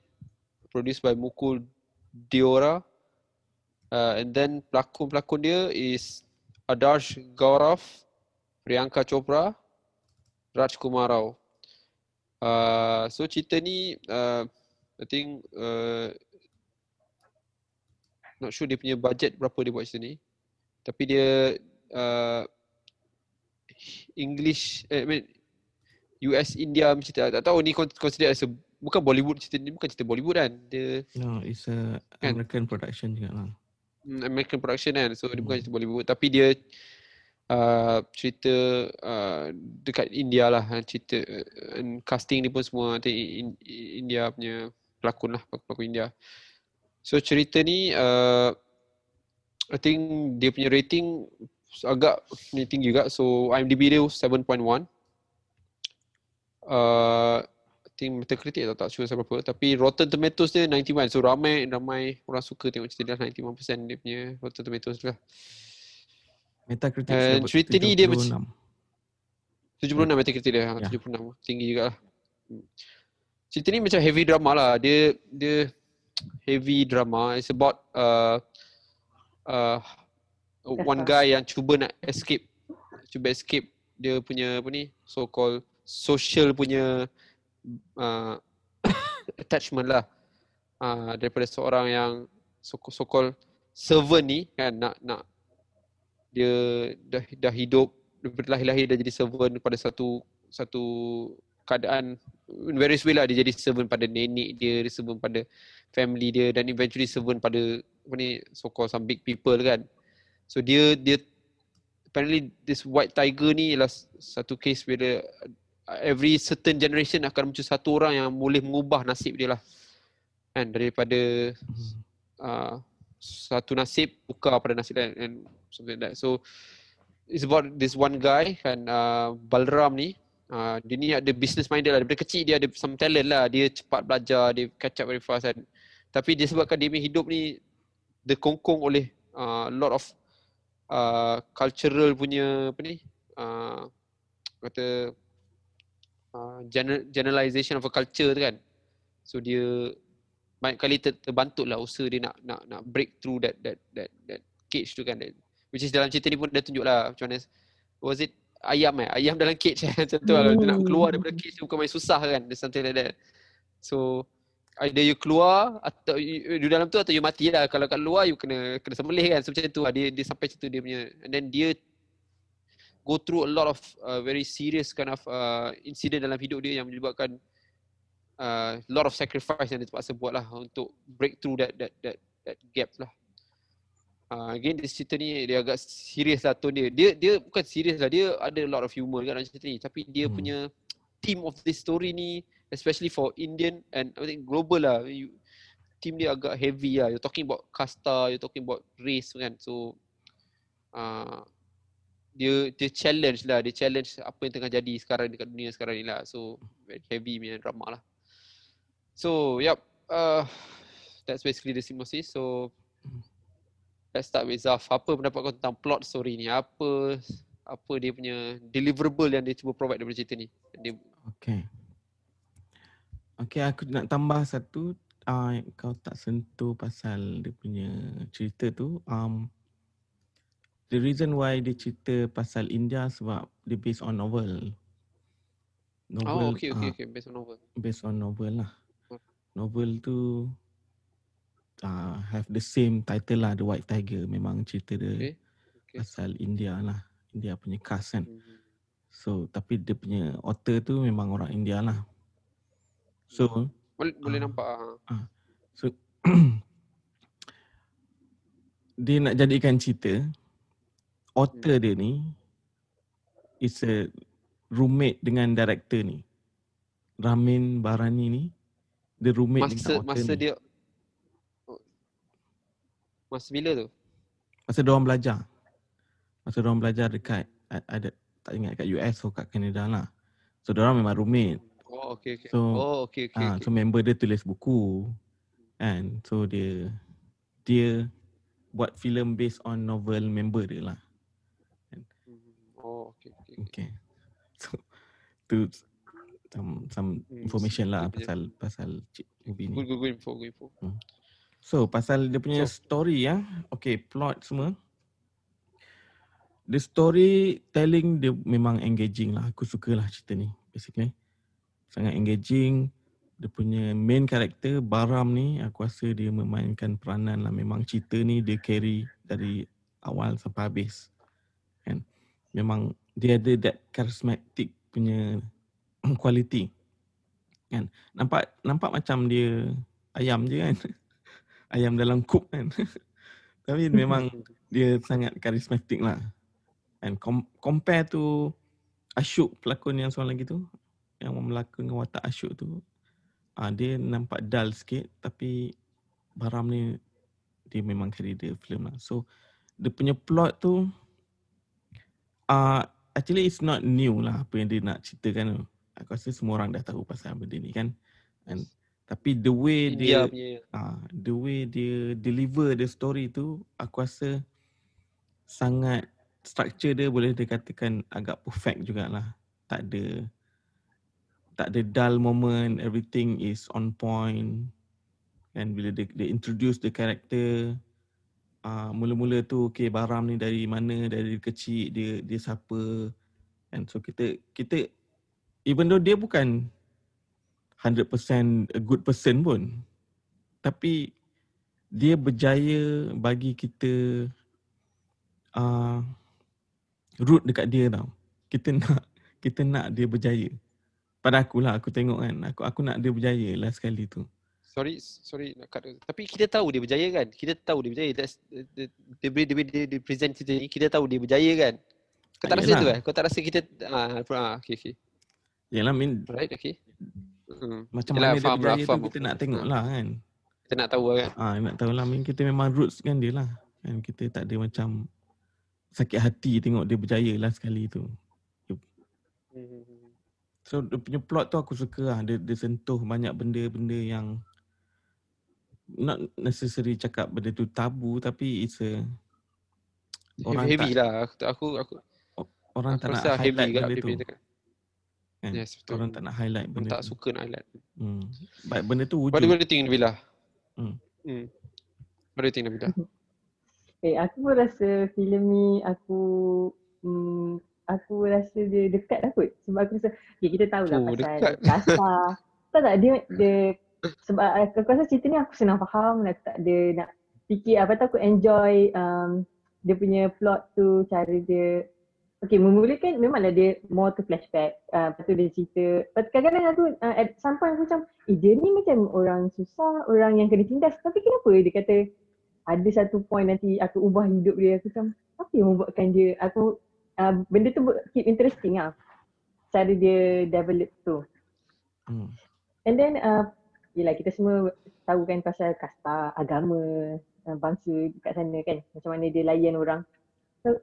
produced by Mukul Deora. And then pelakon dia is Adarsh Gaurav, Priyanka Chopra, Rajkumar Rao. So cerita ni I think not sure dia punya budget berapa dia buat cerita ni, tapi dia US India macam cerita. Tak tahu ni consider as bukan Bollywood, cerita ni bukan cerita Bollywood kan. Dia it's a American production juga lah. American production kan. So dia bukan cerita Bollywood, tapi dia cerita dekat India lah cerita, and casting dia pun semua India punya pelakon India. So cerita ni I think dia punya rating agak ni tinggi juga. So IMDB dia 7.1. I think Metacritic tak sure berapa, tapi Rotten Tomatoes dia 91. So ramai orang suka tengok cerita dia, 91% dia punya Rotten Tomatoes lah. Metacritic cerita ni dia 76 Metacritic dia. 76 tinggi juga lah. Cerita ni macam heavy drama lah. Dia heavy drama. It's about one guy yang cuba escape dia punya apa ni, so called social punya attachment lah, daripada seorang yang so-called servant ni kan, nak dia dah hidup lahir-lahir dah jadi servant pada satu keadaan, in various way lah. Dia jadi servant pada nenek dia servant pada family dia, dan eventually servant pada so-called some big people kan. So dia apparently this White Tiger ni ialah satu case where every certain generation akan muncul satu orang yang boleh mengubah nasib dia lah kan, daripada satu nasib tukar pada nasib lain and something like that. So it's about this one guy kan, Balram ni. Dia ni ada business minded lah. Daripada kecil dia ada some talent lah. Dia cepat belajar, dia catch up very fast kan. Tapi dia sebabkan dia punya hidup ni dikongkong oleh lot of cultural punya apa ni, kata generalization of a culture tu kan. So dia banyak kali terbantut lah usaha dia nak break through that cage tu kan, which is dalam cerita ni pun dia tunjuk lah macam mana. Was it ayam dalam cage macam tu lah. Dia nak keluar daripada cage tu bukan main susah kan. There's something like that. So either you keluar atau you dalam tu atau you mati lah. Kalau kat luar you kena sembelih kan. So macam tu lah dia sampai situ dia punya. And then dia go through a lot of very serious kind of incident dalam hidup dia yang menyebabkan a lot of sacrifice yang dia terpaksa buat lah untuk break through that gap lah. Again, this cerita ni dia agak serius lah tone dia. Dia bukan serius lah, dia ada a lot of humor kan dalam cerita ni. Tapi dia punya theme of this story ni, especially for Indian and I think global lah, theme dia agak heavy lah. You're talking about kasta, you're talking about race kan. So dia challenge lah, dia challenge apa yang tengah jadi sekarang dekat dunia sekarang ni lah. So very heavy punya drama lah. So yep, that's basically the synopsis. So let's start with Zaf. Apa pendapat kau tentang plot story ni? Apa dia punya deliverable yang dia cuba provide daripada cerita ni? Okay, aku nak tambah satu. Kau tak sentuh pasal dia punya cerita tu. The reason why dia cerita pasal India sebab dia based on novel. Okay. Based on novel. Based on novel lah. Novel tu have the same title lah, The White Tiger. Memang cerita dia pasal India lah, India punya cast kan. So tapi dia punya author tu memang orang India lah. So boleh nampak so dia nak jadikan cerita author dia ni is a roommate dengan director ni, Ramin Bahrani ni. Dia roommate dengan author ni. Dia masa bila tu? Masa diorang belajar dekat, ada tak ingat dekat US atau kat Canada lah. So diorang memang roommate. So, so member dia tulis buku and so dia buat filem based on novel member dia lah. Okay. So tu some information lah pasal movie ni. Good info. So pasal dia punya story ya. Okay, plot semua. The story telling dia memang engaging lah. Aku sukalah cerita ni basically. Sangat engaging. Dia punya main karakter Bahram ni, aku rasa dia memainkan peranan lah. Memang cerita ni dia carry dari awal sampai habis. And memang dia ada that charismatic punya quality. Kan? Nampak macam dia ayam je kan. Ayam dalam kub kan. Tapi memang dia sangat karismatik lah. And compare to Ashok, pelakon yang seorang lagi tu, yang melakon watak Ashok tu, dia nampak dull sikit. Tapi Bahram ni dia memang carry the film lah. So dia punya plot tu actually it's not new lah apa yang dia nak ceritakan tu. Aku rasa semua orang dah tahu pasal benda ni kan. And tapi the way India dia the way dia deliver the story tu, aku rasa sangat structure dia boleh dikatakan agak perfect jugalah. Tak ada dull moment, everything is on point. And bila dia introduce the character, mula-mula tu okay, Bahram ni dari mana, dari kecil dia siapa. And so kita even though dia bukan 100% a good person pun, tapi dia berjaya bagi kita root dekat dia tau. Kita nak dia berjaya. Pada akulah, aku tengok kan, aku nak dia berjaya lah sekali tu. Sorry nak cut. Tapi kita tahu dia berjaya kan. Dia present kita ni, kita tahu dia berjaya kan. Kau tak rasa tu kan? Kau tak rasa kita okay. Yalah, right, okay. Macam yalah, mana dia berjaya tu kita nak tengok lah kan. Kita nak tahu kan. Nak tahu lah, kita memang roots kan dia lah. Kan kita tak ada macam sakit hati tengok dia berjaya lah sekali tu. So dia punya plot tu aku suka lah. Dia sentuh banyak benda-benda yang not necessary cakap benda tu tabu, tapi it's a orang heavy lah. Orang tak nak highlight benda tu. Kan? Yes, betul. Orang tak nak highlight benda. Tak suka nak highlight. Baik, benda tu wujud. What do you think, Nabila? What do you think, Nabila? Aku pun rasa filem ni aku rasa dia dekat lah kot. Sebab aku rasa kita tahulah pasal kasar. Tak dia sebab aku rasa cerita ni aku senang faham. Nak fikir apa tu, aku enjoy dia punya plot tu, cara dia okay, memulakan memanglah dia more to flashback. Lepas tu dia cerita, lepas tu kadang-kadang aku at some point macam dia ni macam orang susah, orang yang kena tindas. Tapi kenapa dia kata ada satu point nanti aku ubah hidup dia. Aku macam apa yang membuatkan dia, aku benda tu keep interesting lah, cara dia develop tu. And then yelah kita semua tahu kan pasal kasta, agama, bangsa dekat sana kan, macam mana dia layan orang. So,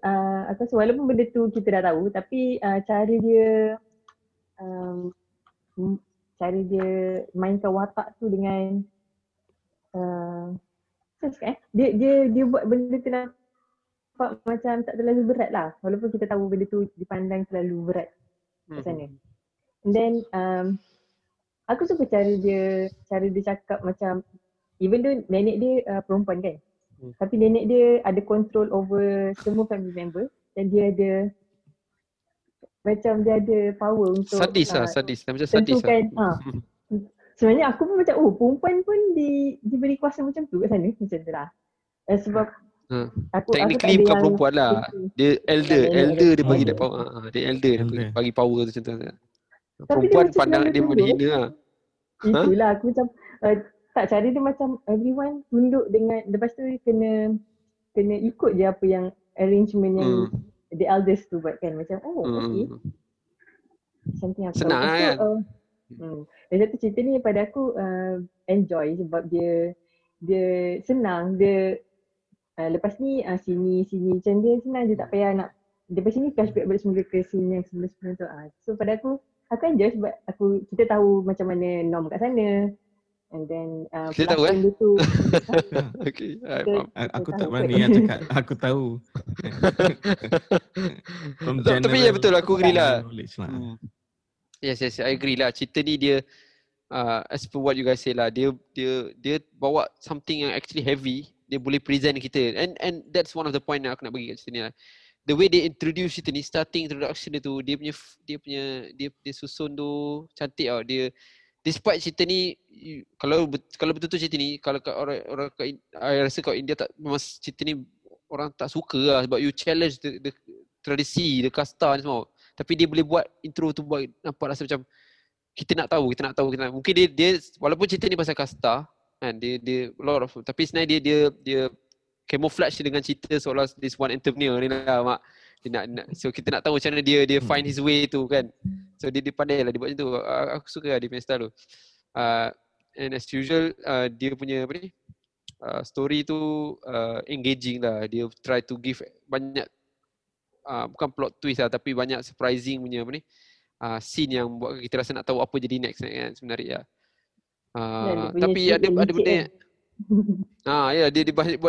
atas walaupun benda tu kita dah tahu, tapi cara dia mainkan watak tu dengan dia buat benda tu nampak macam tak terlalu berat lah, walaupun kita tahu benda tu dipandang terlalu berat kat sana. And then aku suka cara dia cakap, macam even though nenek dia perempuan kan, tapi nenek dia ada control over semua family member dan dia ada macam dia ada power untuk sadis. Sebenarnya aku pun macam perempuan pun diberi kuasa macam tu kat sana, macam tu lah. Sebab technically bukan perempuan lah, dia elder dia bagi dia power, dia elder dia bagi power tu, macam tu. Perempuan pandang dia menghina lah. Itulah aku macam tak, cara dia macam everyone tunduk dengan, lepas tu kena ikut je apa yang arrangement yang the elders tu buat kan. Macam okay, something aku senang kan. Dan satu cerita ni pada aku enjoy sebab dia senang, dia lepas ni sini macam dia senang je, tak payah nak lepas sini flashback balik semula ke sini yang sebelum tu. So pada aku enjoy sebab kita tahu macam mana norm kat sana. And then kita tahu itu. Okay, aku tak berani nak cakap aku tahu. Tapi ya betul, aku agree lah. Yes, I agree lah. Cerita ni dia as per what you guys say lah, dia bawa something yang actually heavy, dia boleh present kita. And that's one of the point yang aku nak bagi kat cerita ni lah. The way they introduce cerita ni, starting introduction dia tu, dia susun tu cantik tau. Dia despite cerita ni, kalau betul-betul cerita ni, kalau orang I rasa kalau India tak, memang cerita ni orang tak suka lah sebab you challenge the tradisi, the kasta ni semua. Tapi dia boleh buat intro tu buat nampak rasa macam kita nak tahu. Mungkin dia walaupun cerita ni pasal kasta kan, dia lot of, tapi sebenarnya dia camouflage dengan cerita seolah this one entrepreneur ni lah mak. So kita nak tahu macam mana dia find his way tu kan. So dia pandai lah dia buat macam tu. Aku suka lah dia punya style tu. And as usual dia punya apa ni, story tu engaging lah. Dia try to give banyak bukan plot twist lah, tapi banyak surprising punya apa ni scene yang buat kita rasa nak tahu apa jadi next kan sebenarnya. Tapi ada benda yang,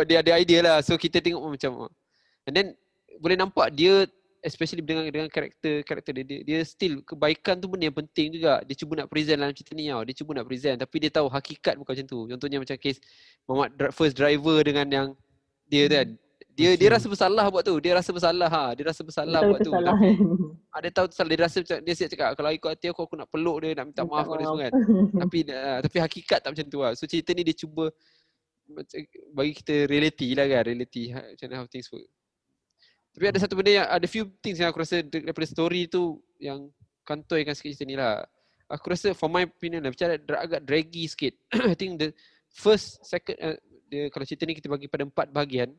dia ada idea lah. So kita tengok macam, and then boleh nampak dia especially dengan karakter dia still kebaikan tu benda yang penting juga. Dia cuba nak present dalam cerita ni tau. Dia cuba nak present tapi dia tahu hakikat bukan macam tu. Contohnya macam kes Muhammad first driver dengan yang dia kan. Dia rasa bersalah buat tu. Dia rasa bersalah buat tu. Dia tahu salah. Dia rasa macam dia siap cakap kalau ikut hati aku nak peluk dia, nak minta maaf pada semua kan. Tapi hakikat tak macam tu lah. So cerita ni dia cuba bagi kita reality lah kan. Reality macam mana how things work. Tapi ada satu benda yang, ada few things yang aku rasa daripada story tu yang kantoikan sikit cerita ni lah. Aku rasa for my opinion lah, macam agak draggy sikit. I think the first, second, kalau cerita ni kita bagi pada 4 bahagian.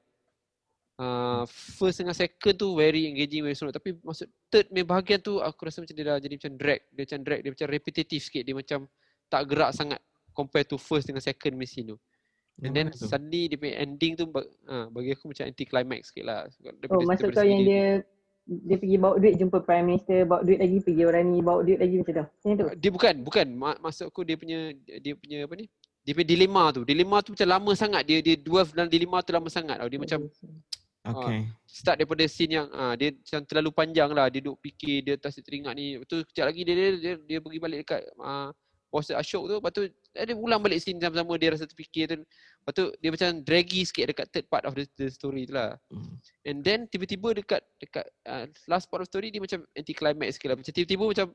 First dengan second tu very engaging, very seronok. Tapi maksud third main bahagian tu aku rasa macam dia dah jadi macam drag. Dia macam repetitive sikit. Dia macam tak gerak sangat compare to first dengan second main scene tu. And then suddenly dia punya ending tu bagi aku macam anti-climax sikit lah. Maksud kau yang dia pergi bawa duit jumpa Prime Minister, bawa duit lagi pergi orang ni, bawa duit lagi macam tu. Dia bukan. Maksud aku dia punya apa ni? Dia punya dilema tu macam lama sangat. Dia dua dalam dilema tu lama sangat tau. Dia macam start daripada scene yang dia macam terlalu panjang lah. Dia duk fikir, dia tak teringat ni. Lepas tu sekejap lagi dia pergi balik dekat bos Ashok tu, lepas tu dia ulang balik scene sama-sama, dia rasa terfikir tu. Lepas tu dia macam draggy sikit dekat third part of the story tu lah. And then tiba-tiba dekat last part of story dia macam anti-climax sikit lah. Macam tiba-tiba macam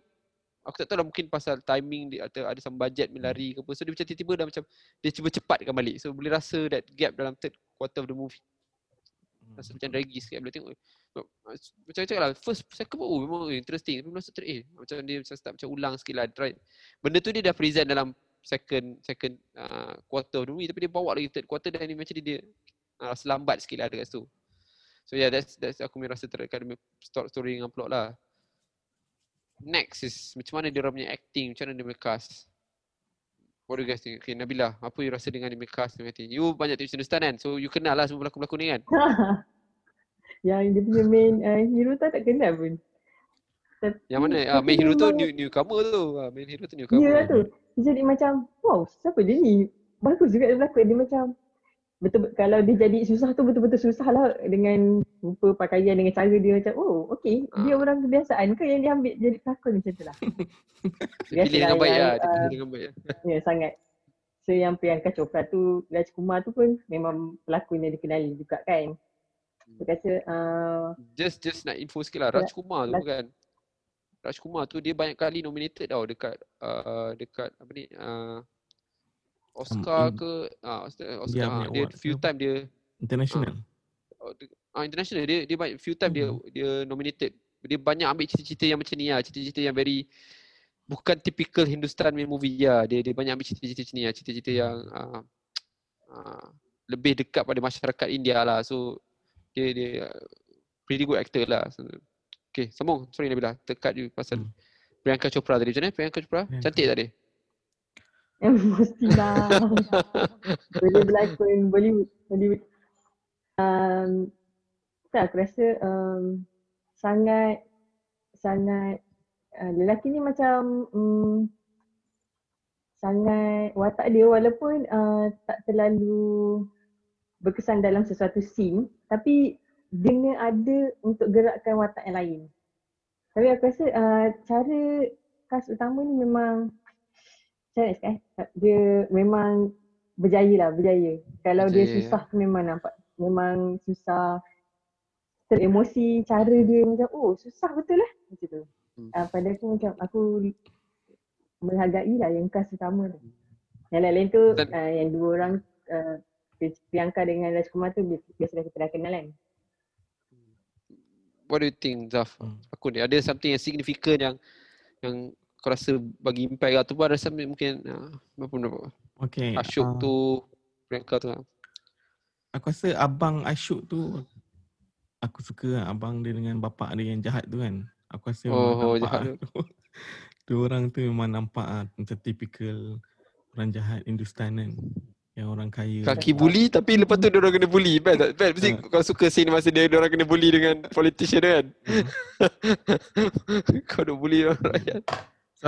aku tak tahu lah, mungkin pasal timing dia atau ada some budget lari ke apa. So dia macam tiba-tiba dah macam dia cuba cepatkan balik. So boleh rasa that gap dalam third quarter of the movie. Rasa macam draggy sikit bila tengok. Macam-macam lah, first saya kebuk memang interesting. Tapi masa tu macam dia macam start macam ulang sikit lah. Benda tu dia dah present dalam second quarter of the movie, tapi dia bawa lagi third quarter dan macam dia rasa lambat sikit lah dekat situ. So yeah, that's aku punya rasa terkait dengan story dengan plot lah. Next is macam mana dia orang punya acting, macam mana dia punya cast. What do you guys think? Okay, Nabila, apa you rasa dengan anime cast? You banyak TV Hindustan kan? So you kenal lah semua pelakon-pelakon ni kan? Yang dia punya main hero tu tak kenal pun. Tapi yang mana? Main hero tu newcomer tu. Main hero tu newcomer. Ya tu. Dia jadi macam, wow, siapa dia ni? Bagus juga dia berlakon. Dia macam, betul kalau dia jadi susah tu betul-betul susah lah. Dengan rupa pakaian, dengan cara dia macam, oh okay, dia orang kebiasaan ke yang dia ambil jadi pelakon macam tu lah. Dia pilih dengan baik lah. Ya, sangat. So yang Priyanka Chopra tu, Rajkumar tu pun memang pelakon yang dikenali juga kan. Dia kata just nak info sikit lah, Rajkumar tu kan, Rajkumar tu dia banyak kali nominated tau dekat dekat apa ni Oscar ke Oscar dia few time dia international international dia banyak few time dia nominated. Dia banyak ambil cerita-cerita yang macam ni lah, cerita-cerita yang very bukan typical Hindustan movie lah. Dia banyak ambil cerita-cerita macam ni lah, cerita-cerita yang lebih dekat pada masyarakat India lah. So dia pretty good actor lah. So, okay, sambung. Sorry Nabila, terkat you pasal Priyanka Chopra tadi. Macam mana Priyanka Chopra? Cantik tak dia? Mestilah. Boleh berlakon Bollywood. Aku rasa sangat lelaki ni macam sangat watak dia, walaupun tak terlalu berkesan dalam sesuatu scene, tapi dia ada untuk gerakkan watak yang lain. Tapi aku rasa cara cast utama ni memang dia memang berjaya. Kalau dia susah memang nampak, memang susah, teremosi cara dia macam oh susah betul lah macam tu. Pada aku macam aku menghargai lah yang khas utama tu. Yang lain tu yang dua orang Priyanka dengan Rajkumar tu biasalah kita dah kenal kan. What do you think Zaf? Aku ni ada something yang significant yang kau rasa bagi impact lah tu pun rasa mungkin apa-apa. Okay, Ashok tu, Priyanka tu lah. Aku rasa abang Ashok tu aku suka lah. Abang dia dengan bapak dia yang jahat tu kan. Aku rasa jahat tu. Dua orang tu memang nampak lah, macam typical orang jahat Hindustan kan. Yang orang kaya kaki bully tapi lepas tu dia orang kena bully. Bad mesti kau suka scene masa dia orang kena bully dengan politician kan. Kau duk bully orang rakyat.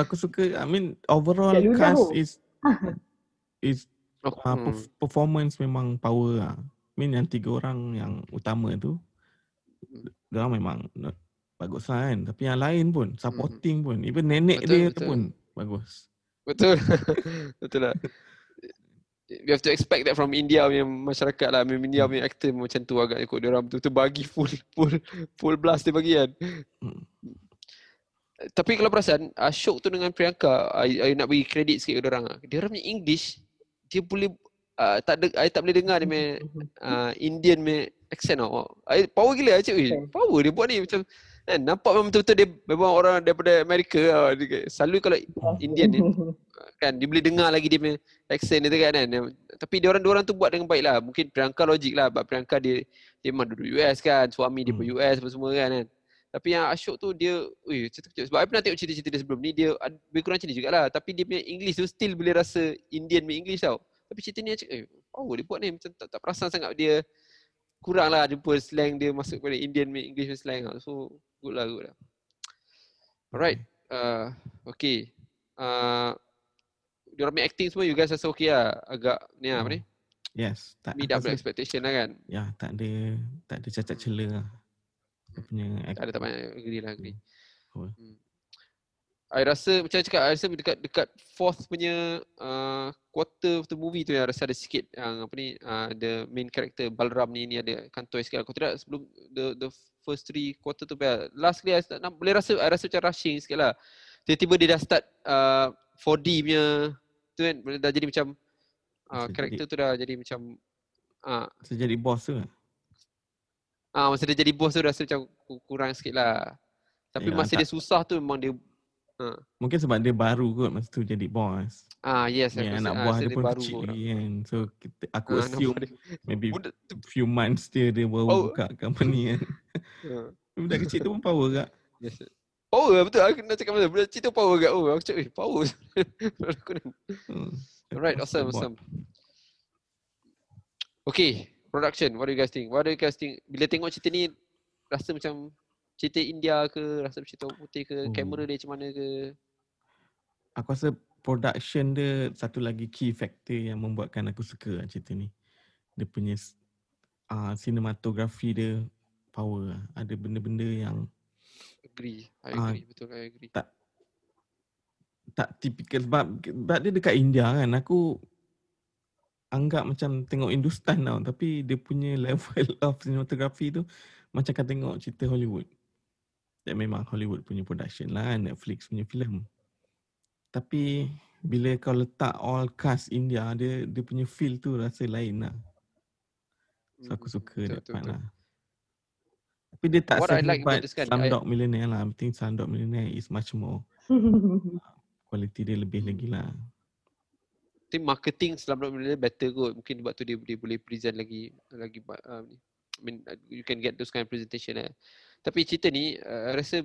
Aku suka, I mean overall cast is performance memang power lah. I mean yang tiga orang yang utama tu dia memang bagus lah kan. Tapi yang lain pun supporting pun, even nenek betul. Pun bagus. Betul lah. You have to expect that from India punya masyarakat lah. India punya actor macam tu agak ikut dia orang betul-betul bagi full blast dia bagi kan. Tapi kalau perasan Ashok tu dengan Priyanka, I nak bagi kredit sikit kepada orang. Dia orang punya English dia boleh I tak boleh dengar dia punya Indian punya accent tau. Power gila cik. Power dia buat ni macam kan, nampak memang betul-betul dia memang orang daripada Amerika tau. Selalu kalau Indian ni kan dia boleh dengar lagi dia punya accent dia tu kan. Tapi dia orang tu buat dengan baik lah. Mungkin Priyanka logik lah, sebab Priyanka dia memang duduk US kan, suami dia pun US apa semua kan. Tapi yang Ashok tu dia cerita-cerita. Sebab saya pernah tengok cerita-cerita dia sebelum ni, dia lebih kurang macam ni jugalah. Tapi dia punya English tu still boleh rasa Indian punya English tau. Tapi cerita ni macam dia buat ni macam tak perasan sangat. Dia kurang lah jumpa slang dia masuk kepada Indian punya English punya slang tau. So good lah. Alright, okay. Diorang punya acting semua you guys rasa okay lah. Agak ni lah apa ni? Yes, meet up to expectation lah kan? Ya, tak ada cacat cela lah. Tak banyak agree. I rasa macam cakap, I rasa dekat fourth punya quarter of the movie tu yang rasa ada sikit yang apa ni the main character Balram ni ada kantoi sikit. Kalau tidak sebelum the first three quarter tu last kali I rasa macam rushing sikit lah. Tiba-tiba dia dah start 4D punya tu kan, dah jadi macam character tu dah jadi macam jadi boss tu lah. masa dia jadi bos tu rasa macam kurang sikit lah. Tapi yalah, masa dia susah tu memang dia mungkin sebab dia baru kot masa tu jadi bos. Yes, yeah, anak buah dia pun kecil kan. So kita, aku assume maybe few months dia baru buka company kan. Budak kecil tu pun power tak? Yes. Power betul, aku nak cakap masa budak kecil tu power tak? Aku cakap power. Alright, awesome. Okay, production, what do you guys think? Bila tengok cerita ni rasa macam cerita India ke, rasa cerita putih ke, kamera dia macam mana ke? Aku rasa production dia satu lagi key factor yang membuatkan aku suka cerita ni. Dia punya cinematography dia power. Ada benda-benda yang I agree. Tak tipikal sebab dia dekat India kan. Aku anggap macam tengok Hindustan tau, tapi dia punya level of cinematography tu macam kan tengok cerita Hollywood. Dan memang Hollywood punya production lah, Netflix punya filem. Tapi bila kau letak all cast India, dia punya feel tu rasa lain lah. So aku suka dekat lah. Tapi dia tak sehebat Slumdog Millionaire lah. I think Slumdog Millionaire is much more. Kualiti dia lebih lagi lah. I think marketing Slumdog Millionaire better kot. Mungkin sebab tu dia boleh present lagi I mean, you can get those kind of presentation lah. Tapi cerita ni, rasa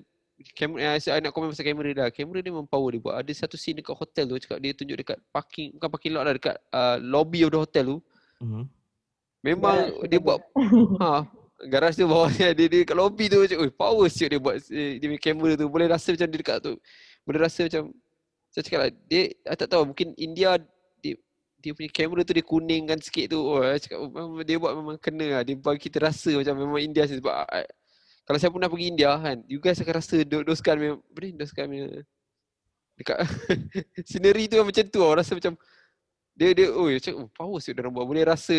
kamera, saya nak komen pasal kamera dah. Kamera dia mempower dia buat. Ada satu scene dekat hotel tu, cakap dia tunjuk dekat parking, bukan parking lot lah, dekat lobby of the hotel tu. Memang dia buat garaj tu bawah ni, dia kat lobby tu macam power siap dia buat dia punya kamera tu. Boleh rasa macam dia dekat tu, boleh rasa macam saya cakap lah, dia tak tahu mungkin India dia punya kamera tu dia kuningkan sikit tu. Dia buat memang kena lah, dia bagi kita rasa macam memang India. Sebab kalau saya pernah pergi India kan, you guys akan rasa doskan dekat scenery tu macam tu lah. Rasa macam dia cakap power siap dia orang buat. Boleh rasa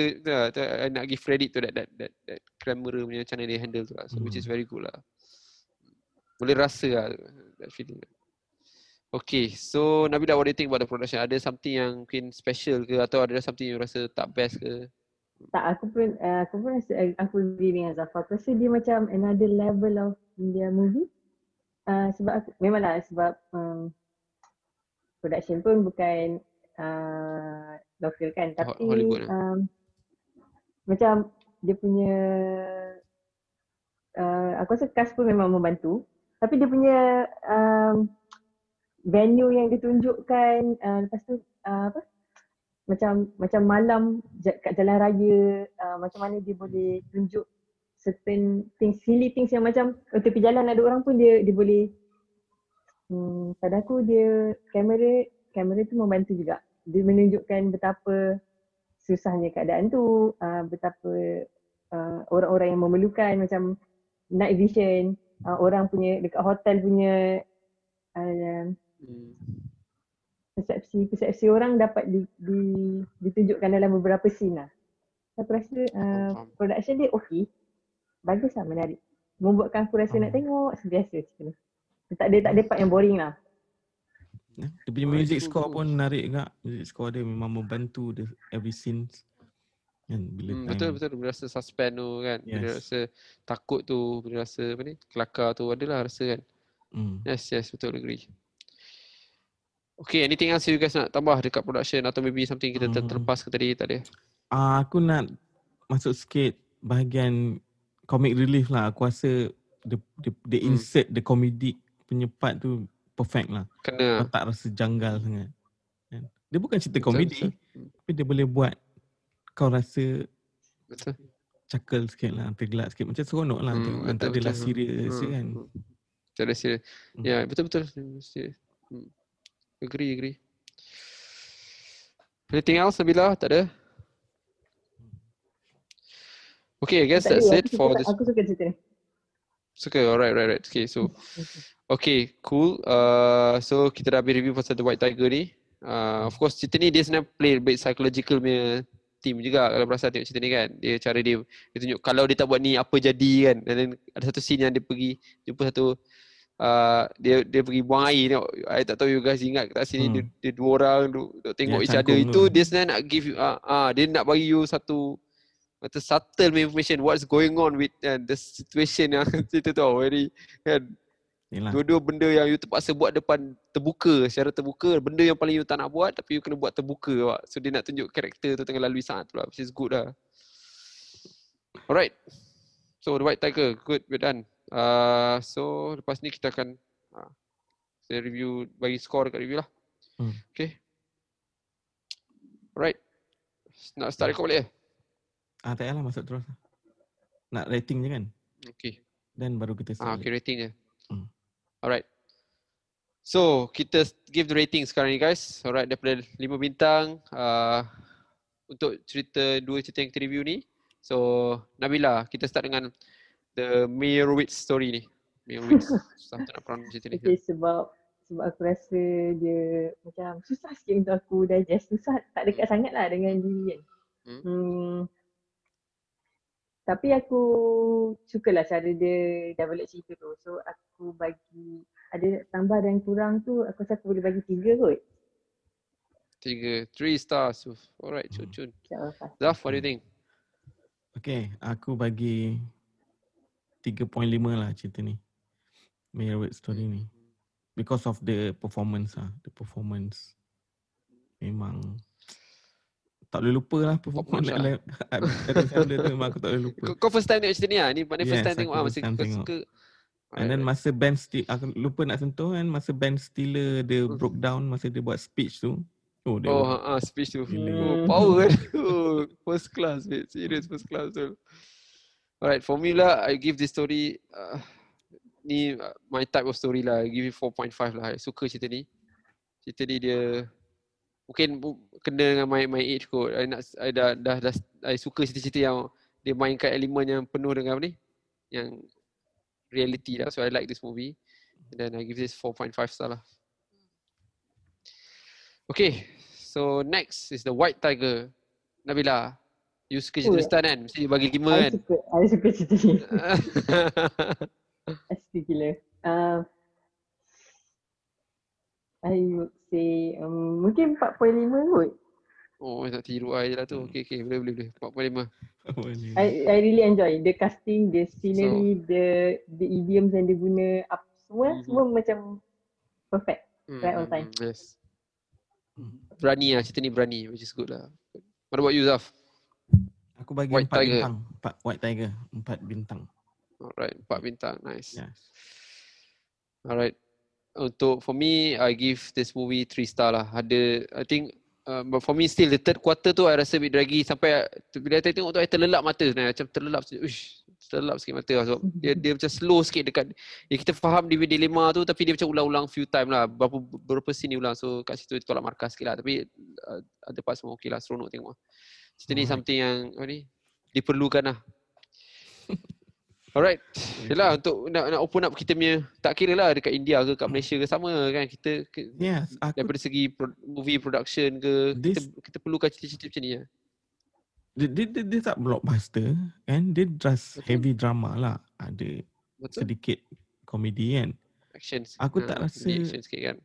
nak give credit tu that camera punya macam mana dia handle tu lah. So which is very good lah. Boleh rasa lah that feeling lah. Okay, so Nabila, what do you think about the production? Ada something yang mungkin special ke atau ada something yang rasa tak best ke? Tak, aku pun rasa, aku agree dengan Zafar. Aku rasa dia macam another level of India movie. Sebab aku, memanglah sebab production pun bukan lokal kan, tapi macam dia punya aku rasa cast pun memang membantu, tapi dia punya venue yang ditunjukkan lepas tu apa macam malam kat jalan raya, macam mana dia boleh tunjuk certain things, silly things yang macam tepi jalan ada orang pun dia boleh pada aku dia kamera tu membantu juga. Dia menunjukkan betapa susahnya keadaan tu, betapa orang-orang yang memerlukan macam night vision, orang punya dekat hotel punya persepsi orang dapat ditunjukkan dalam beberapa scene lah. Saya rasa production dia okey, bagus lah, menarik. Membuatkan aku rasa nak tengok sentiasa macam ni. Tak ada part yang boring lah. Dia punya music score pun menarik juga. Music score dia memang membantu every scene kan, bila betul bila rasa suspend tu kan, bila rasa takut tu, bila rasa apa ni kelakar tu, adalah rasa kan. Yes betul, agree. Okay, anything else you guys nak tambah dekat production atau maybe something kita terlepas ke tadi? Tak ada. Aku nak masuk sikit bahagian comic relief lah. Aku rasa the insert the comedic punya part tu perfect lah. Kena. Tak rasa janggal sangat. Dia bukan cerita komedi, tapi dia boleh buat kau rasa cakal sikit lah, tergelak sikit. Macam seronok lah, tak adalah serius kan. Tak ada serius. Ya, betul-betul. Agree. Anything else, Nabila? Tak ada? Okay, I guess that's it for this. Aku suka cerita ni. Suka, alright. Okay, so okay, cool. So kita dah habis review pasal The White Tiger ni. Of course cerita ni dia sebenarnya play bit psychological punya theme juga. Kalau berasa tengok cerita ni kan, dia cara dia tunjuk kalau dia tak buat ni apa jadi kan. And then ada satu scene yang dia pergi jumpa satu dia pergi buang air tengok. I tak tahu you guys ingat kat sini dia dua orang duk tengok each other. Itu dia sebenarnya nak give you, dia nak bagi you satu macam subtle information what's going on with the situation yang cerita tu very kan. Yalah. Dua-dua benda yang you terpaksa buat depan terbuka, secara terbuka, benda yang paling you tak nak buat tapi you kena buat terbuka awak. So dia nak tunjuk karakter tu tengah lalui saat tu lah, which is good lah. Alright. So The White Tiger, good, we're done. So lepas ni kita akan saya review, bagi skor dekat review lah. Okay. Alright. Nak start record balik ke? Tak payah lah, masuk terus. Nak rating je kan? Okay. Then baru kita start. Okay, rating je. Alright. So kita give the rating sekarang ni guys. Alright, daripada 5 bintang untuk cerita, dua cerita yang kita review ni. So Nabila, kita start dengan The Meyerowitz Story ni. Meyerowitz. Susah tak nak pronounce cerita ni. Okay, sebab aku rasa dia macam susah sikit untuk aku digest. Susah, tak dekat sangat lah dengan diri kan. Tapi aku sukalah cara dia develop cerita tu. So aku bagi, ada tambah dan kurang tu aku rasa aku boleh bagi 3 kot. 3 stars. Alright, Cun. Zaf, what do you think? Okay, aku bagi 3.5 lah cerita ni. Meyerowitz Story ni. Because of the performance lah. The performance memang tak boleh lupa lah performance Adam Sandler tu memang aku tak boleh lupa. Kau first time tengok cerita ni lah? Ni pandai first time tengok lah masa kau suka. And then masa Ben Stiller, aku lupa nak sentuh kan, masa Ben Stiller dia broke down masa dia buat speech tu. Speech tu. Power tu. First class mate, serious first class tu. Alright, for me lah, I give this story, ni my type of story lah, I give it 4.5 lah. I suka cerita ni. Cerita ni dia mungkin kena dengan my age kot. I suka cerita-cerita yang dia mainkan elemen yang penuh dengan apa ni, yang reality lah. So I like this movie. And then I give this 4.5 star lah. Okay, so next is The White Tiger. Nabila, you suka cerita Stan kan? Mesti bagi 5 kan? I suka cerita ni. Asli gila. I would say mungkin 4.5 kot. Tak tiru I je lah tu. Okay, boleh. 4.5. I really enjoy the casting, the scenery, the idioms yang dia guna, semua macam perfect. Right on time. Yes. Berani lah, cerita ni berani, which is good lah. What about you, Zaf? Aku bagi 4 bintang. White Tiger, 4 bintang. Alright, 4 bintang, nice. Yes. Alright. For me, I give this movie 3 star lah. I think but for me still the third quarter tu I rasa bit draggy sampai bila I tengok tu I terlelap mata sebenarnya. Macam terlelap sikit mata lah, sebab dia macam slow sikit dekat kita faham dia dilema tu tapi dia macam ulang-ulang few time lah. Berapa scene ulang, so kat situ tolak markah sikit lah. Tapi ada part semua okey lah, seronok tengok lah. Cerita ni something yang diperlukan lah. Alright, yelah untuk nak open up kita punya, tak kira lah dekat India ke kat Malaysia ke sama kan, kita daripada segi movie production ke kita perlukan cerita-cerita macam ni lah. Dia tak blockbuster kan, dia just heavy drama lah, ada sedikit komedi kan, action. Aku tak rasa action sikit kan.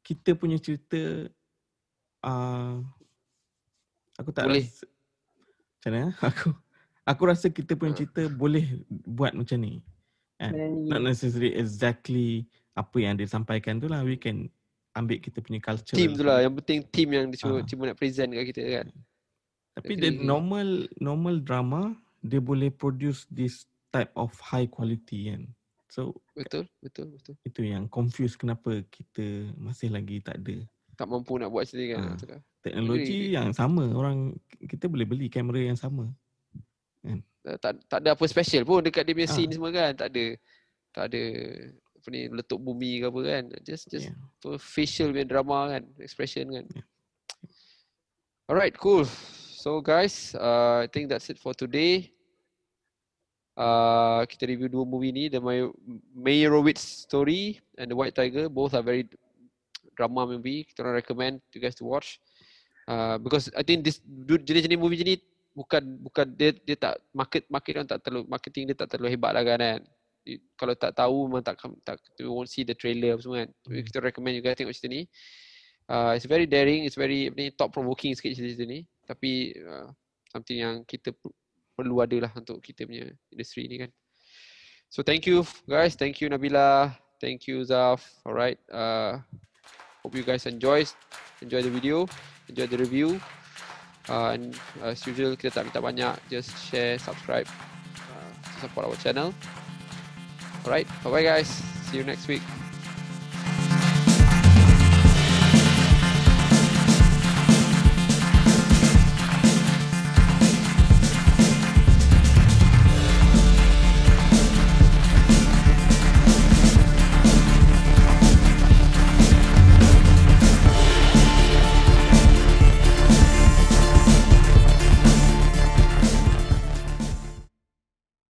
Kita punya cerita aku tak boleh rasa macam mana Aku rasa kita punya cerita boleh buat macam ni. Not necessarily exactly apa yang dia sampaikan tu lah. We can ambil kita punya culture. Team tu lah. Yang penting team yang dia cuma nak present kat kita kan. Tapi the normal drama, dia boleh produce this type of high quality kan. So betul. Itu yang confuse kenapa kita masih lagi tak mampu nak buat sendiri kan. Teknologi yang sama, orang kita boleh beli kamera yang sama. Tak ada apa special pun dekat dia punya scene semua kan. Tak ada apa ni, letup bumi ke apa kan. Just facial punya drama kan, expression kan. Alright, cool. So guys, I think that's it for today. Kita review 2 movie ni, The Meyerowitz Story and The White Tiger. Both are very drama movie. Kita orang recommend you guys to watch. Because I think this jenis-jenis movie jenis bukan dia tak market orang tak terlalu, marketing dia tak terlalu hebat lah kan. Kalau tak tahu memang tak you won't see the trailer semua kan. Kita recommend you guys tengok cerita ni. It's very daring, it's very top provoking sikit cerita ni, tapi something yang kita perlu ada lah untuk kita punya industri ni kan. So thank you guys, thank you Nabila, thank you Zaf. Alright, hope you guys enjoy the video, enjoy the review. And as usual kita tak minta banyak, just share, subscribe to support our channel. Alright, bye bye guys, see you next week.